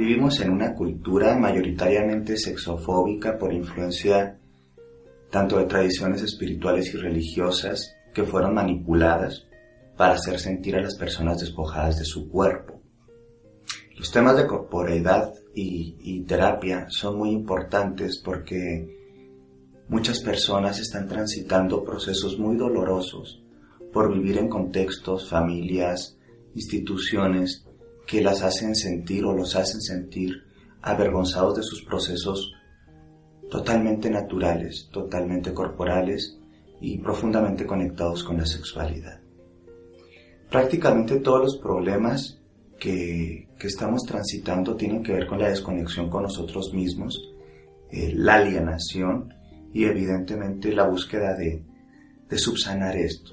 Vivimos en una cultura mayoritariamente sexofóbica por influencia tanto de tradiciones espirituales y religiosas que fueron manipuladas para hacer sentir a las personas despojadas de su cuerpo. Los temas de corporeidad y terapia son muy importantes porque muchas personas están transitando procesos muy dolorosos por vivir en contextos, familias, instituciones que las hacen sentir o los hacen sentir avergonzados de sus procesos totalmente naturales, totalmente corporales y profundamente conectados con la sexualidad. Prácticamente todos los problemas que estamos transitando tienen que ver con la desconexión con nosotros mismos, la alienación y evidentemente la búsqueda de subsanar esto.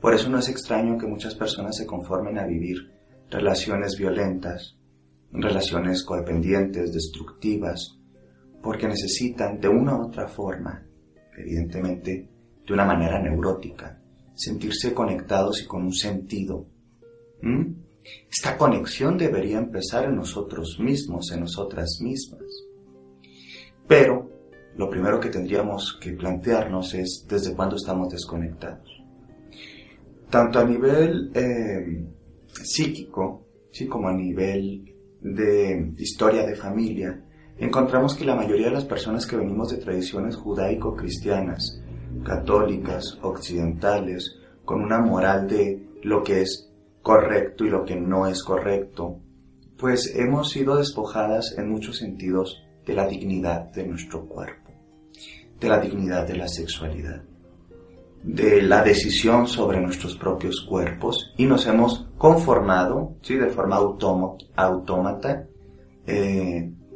Por eso no es extraño que muchas personas se conformen a vivir relaciones violentas, relaciones codependientes, destructivas, porque necesitan de una u otra forma, evidentemente de una manera neurótica, sentirse conectados y con un sentido. Esta conexión debería empezar en nosotros mismos, en nosotras mismas. Pero lo primero que tendríamos que plantearnos es desde cuándo estamos desconectados. Tanto a nivel psíquico, sí, como a nivel de historia de familia, encontramos que la mayoría de las personas que venimos de tradiciones judaico-cristianas, católicas, occidentales, con una moral de lo que es correcto y lo que no es correcto, pues hemos sido despojadas en muchos sentidos de la dignidad de nuestro cuerpo, de la dignidad de la sexualidad, de la decisión sobre nuestros propios cuerpos, y nos hemos conformado, ¿sí?, de forma autómata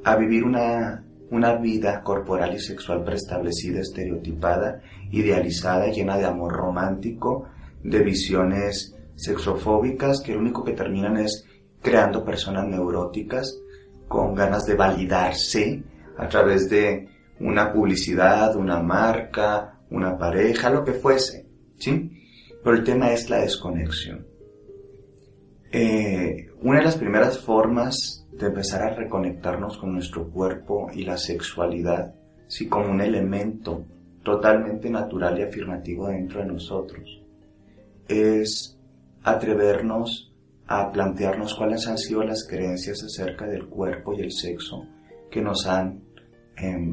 a vivir una vida corporal y sexual preestablecida, estereotipada, idealizada, llena de amor romántico, de visiones sexofóbicas que lo único que terminan es creando personas neuróticas con ganas de validarse a través de una publicidad, una marca, una pareja, lo que fuese, ¿sí? Pero el tema es la desconexión. Una de las primeras formas de empezar a reconectarnos con nuestro cuerpo y la sexualidad, ¿sí?, como un elemento totalmente natural y afirmativo dentro de nosotros, es atrevernos a plantearnos cuáles han sido las creencias acerca del cuerpo y el sexo que nos han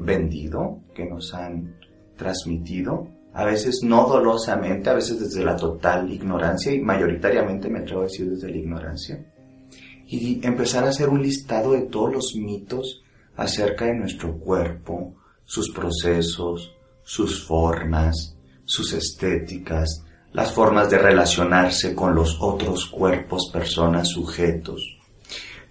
vendido, que nos han transmitido, a veces no dolosamente, a veces desde la total ignorancia, y mayoritariamente me atrevo a decir desde la ignorancia, y empezar a hacer un listado de todos los mitos acerca de nuestro cuerpo, sus procesos, sus formas, sus estéticas, las formas de relacionarse con los otros cuerpos, personas, sujetos.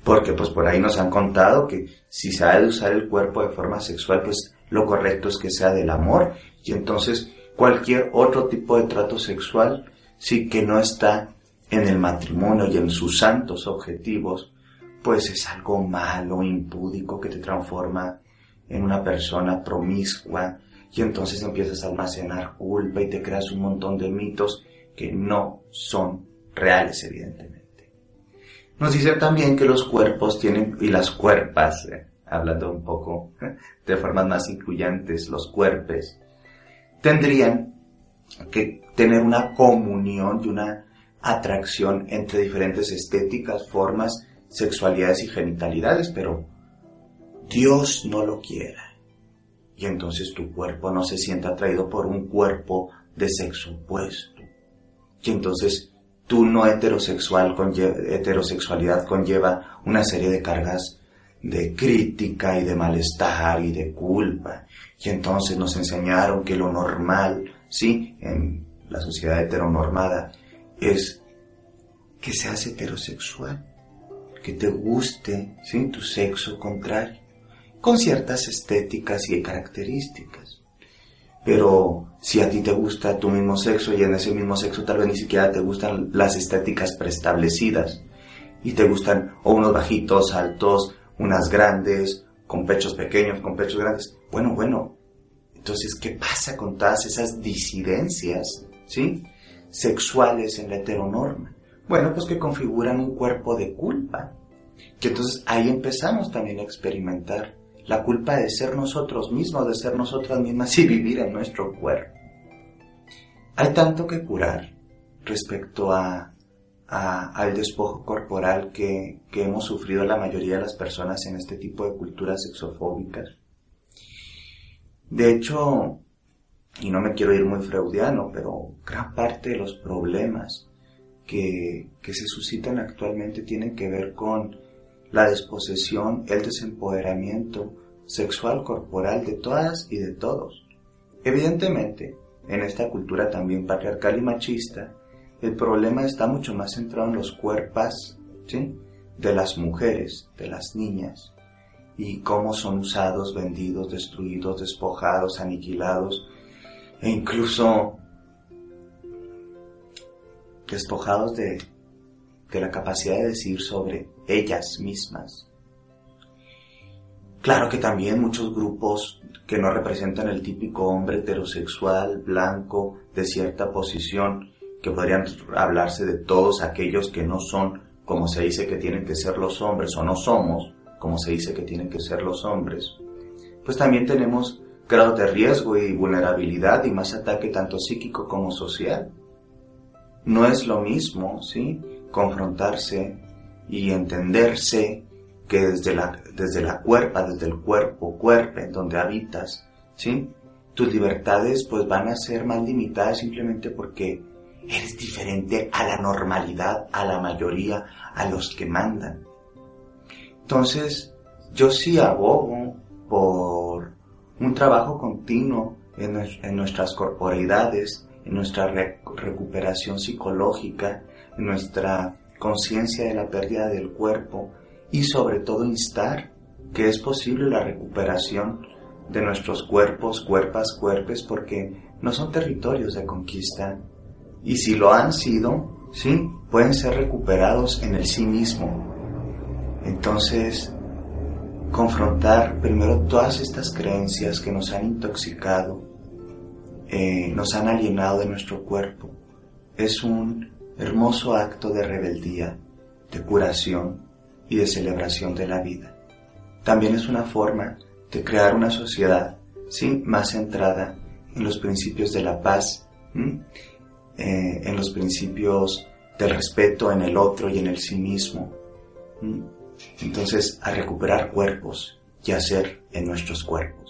Porque pues por ahí nos han contado que si se ha de usar el cuerpo de forma sexual, pues lo correcto es que sea del amor, y entonces cualquier otro tipo de trato sexual, sí, que no está en el matrimonio y en sus santos objetivos, pues es algo malo, impúdico, que te transforma en una persona promiscua, y entonces empiezas a almacenar culpa y te creas un montón de mitos que no son reales, evidentemente. Nos dicen también que los cuerpos tienen, y las cuerpas, hablando un poco de formas más incluyentes, los cuerpes tendrían que tener una comunión y una atracción entre diferentes estéticas, formas, sexualidades y genitalidades, pero Dios no lo quiera. Y entonces tu cuerpo no se siente atraído por un cuerpo de sexo opuesto. Y entonces tu no heterosexual heterosexualidad conlleva una serie de cargas de crítica y de malestar y de culpa. Y entonces nos enseñaron que lo normal, sí, en la sociedad heteronormada, es que seas heterosexual, que te guste, sí, tu sexo contrario, con ciertas estéticas y características. Pero si a ti te gusta tu mismo sexo, y en ese mismo sexo tal vez ni siquiera te gustan las estéticas preestablecidas, y te gustan o unos bajitos, altos, unas grandes, con pechos pequeños, con pechos grandes, bueno, entonces, ¿qué pasa con todas esas disidencias, sí, sexuales en la heteronorma? Bueno, pues que configuran un cuerpo de culpa, Que entonces ahí empezamos también a experimentar la culpa de ser nosotros mismos, de ser nosotras mismas y vivir en nuestro cuerpo. Hay tanto que curar respecto al despojo corporal que hemos sufrido la mayoría de las personas en este tipo de culturas sexofóbicas. De hecho, y no me quiero ir muy freudiano, pero gran parte de los problemas que se suscitan actualmente tienen que ver con la desposesión, el desempoderamiento sexual, corporal de todas y de todos. Evidentemente, en esta cultura también patriarcal y machista, el problema está mucho más centrado en los cuerpos, ¿sí?, de las mujeres, de las niñas, y cómo son usados, vendidos, destruidos, despojados, aniquilados, e incluso despojados de la capacidad de decir sobre ellas mismas. Claro que también muchos grupos que no representan el típico hombre heterosexual, blanco, de cierta posición, que podrían hablarse de todos aquellos que no son como se dice que tienen que ser los hombres, o no somos como se dice que tienen que ser los hombres, pues también tenemos grados de riesgo y vulnerabilidad y más ataque tanto psíquico como social. No es lo mismo, ¿sí?, confrontarse y entenderse que desde el cuerpo, en donde habitas, ¿sí?, tus libertades pues van a ser más limitadas simplemente porque eres diferente a la normalidad, a la mayoría, a los que mandan. Entonces, yo sí abogo por un trabajo continuo en nuestras corporeidades, en nuestra recuperación psicológica, en nuestra conciencia de la pérdida del cuerpo y sobre todo instar que es posible la recuperación de nuestros cuerpos, cuerpas, cuerpes, porque no son territorios de conquista. Y si lo han sido, ¿sí?, pueden ser recuperados en el sí mismo. Entonces, confrontar primero todas estas creencias que nos han intoxicado, nos han alienado de nuestro cuerpo, es un hermoso acto de rebeldía, de curación y de celebración de la vida. También es una forma de crear una sociedad, ¿sí?, más centrada en los principios de la paz, en los principios del respeto en el otro y en el sí mismo. Entonces, a recuperar cuerpos y a ser en nuestros cuerpos.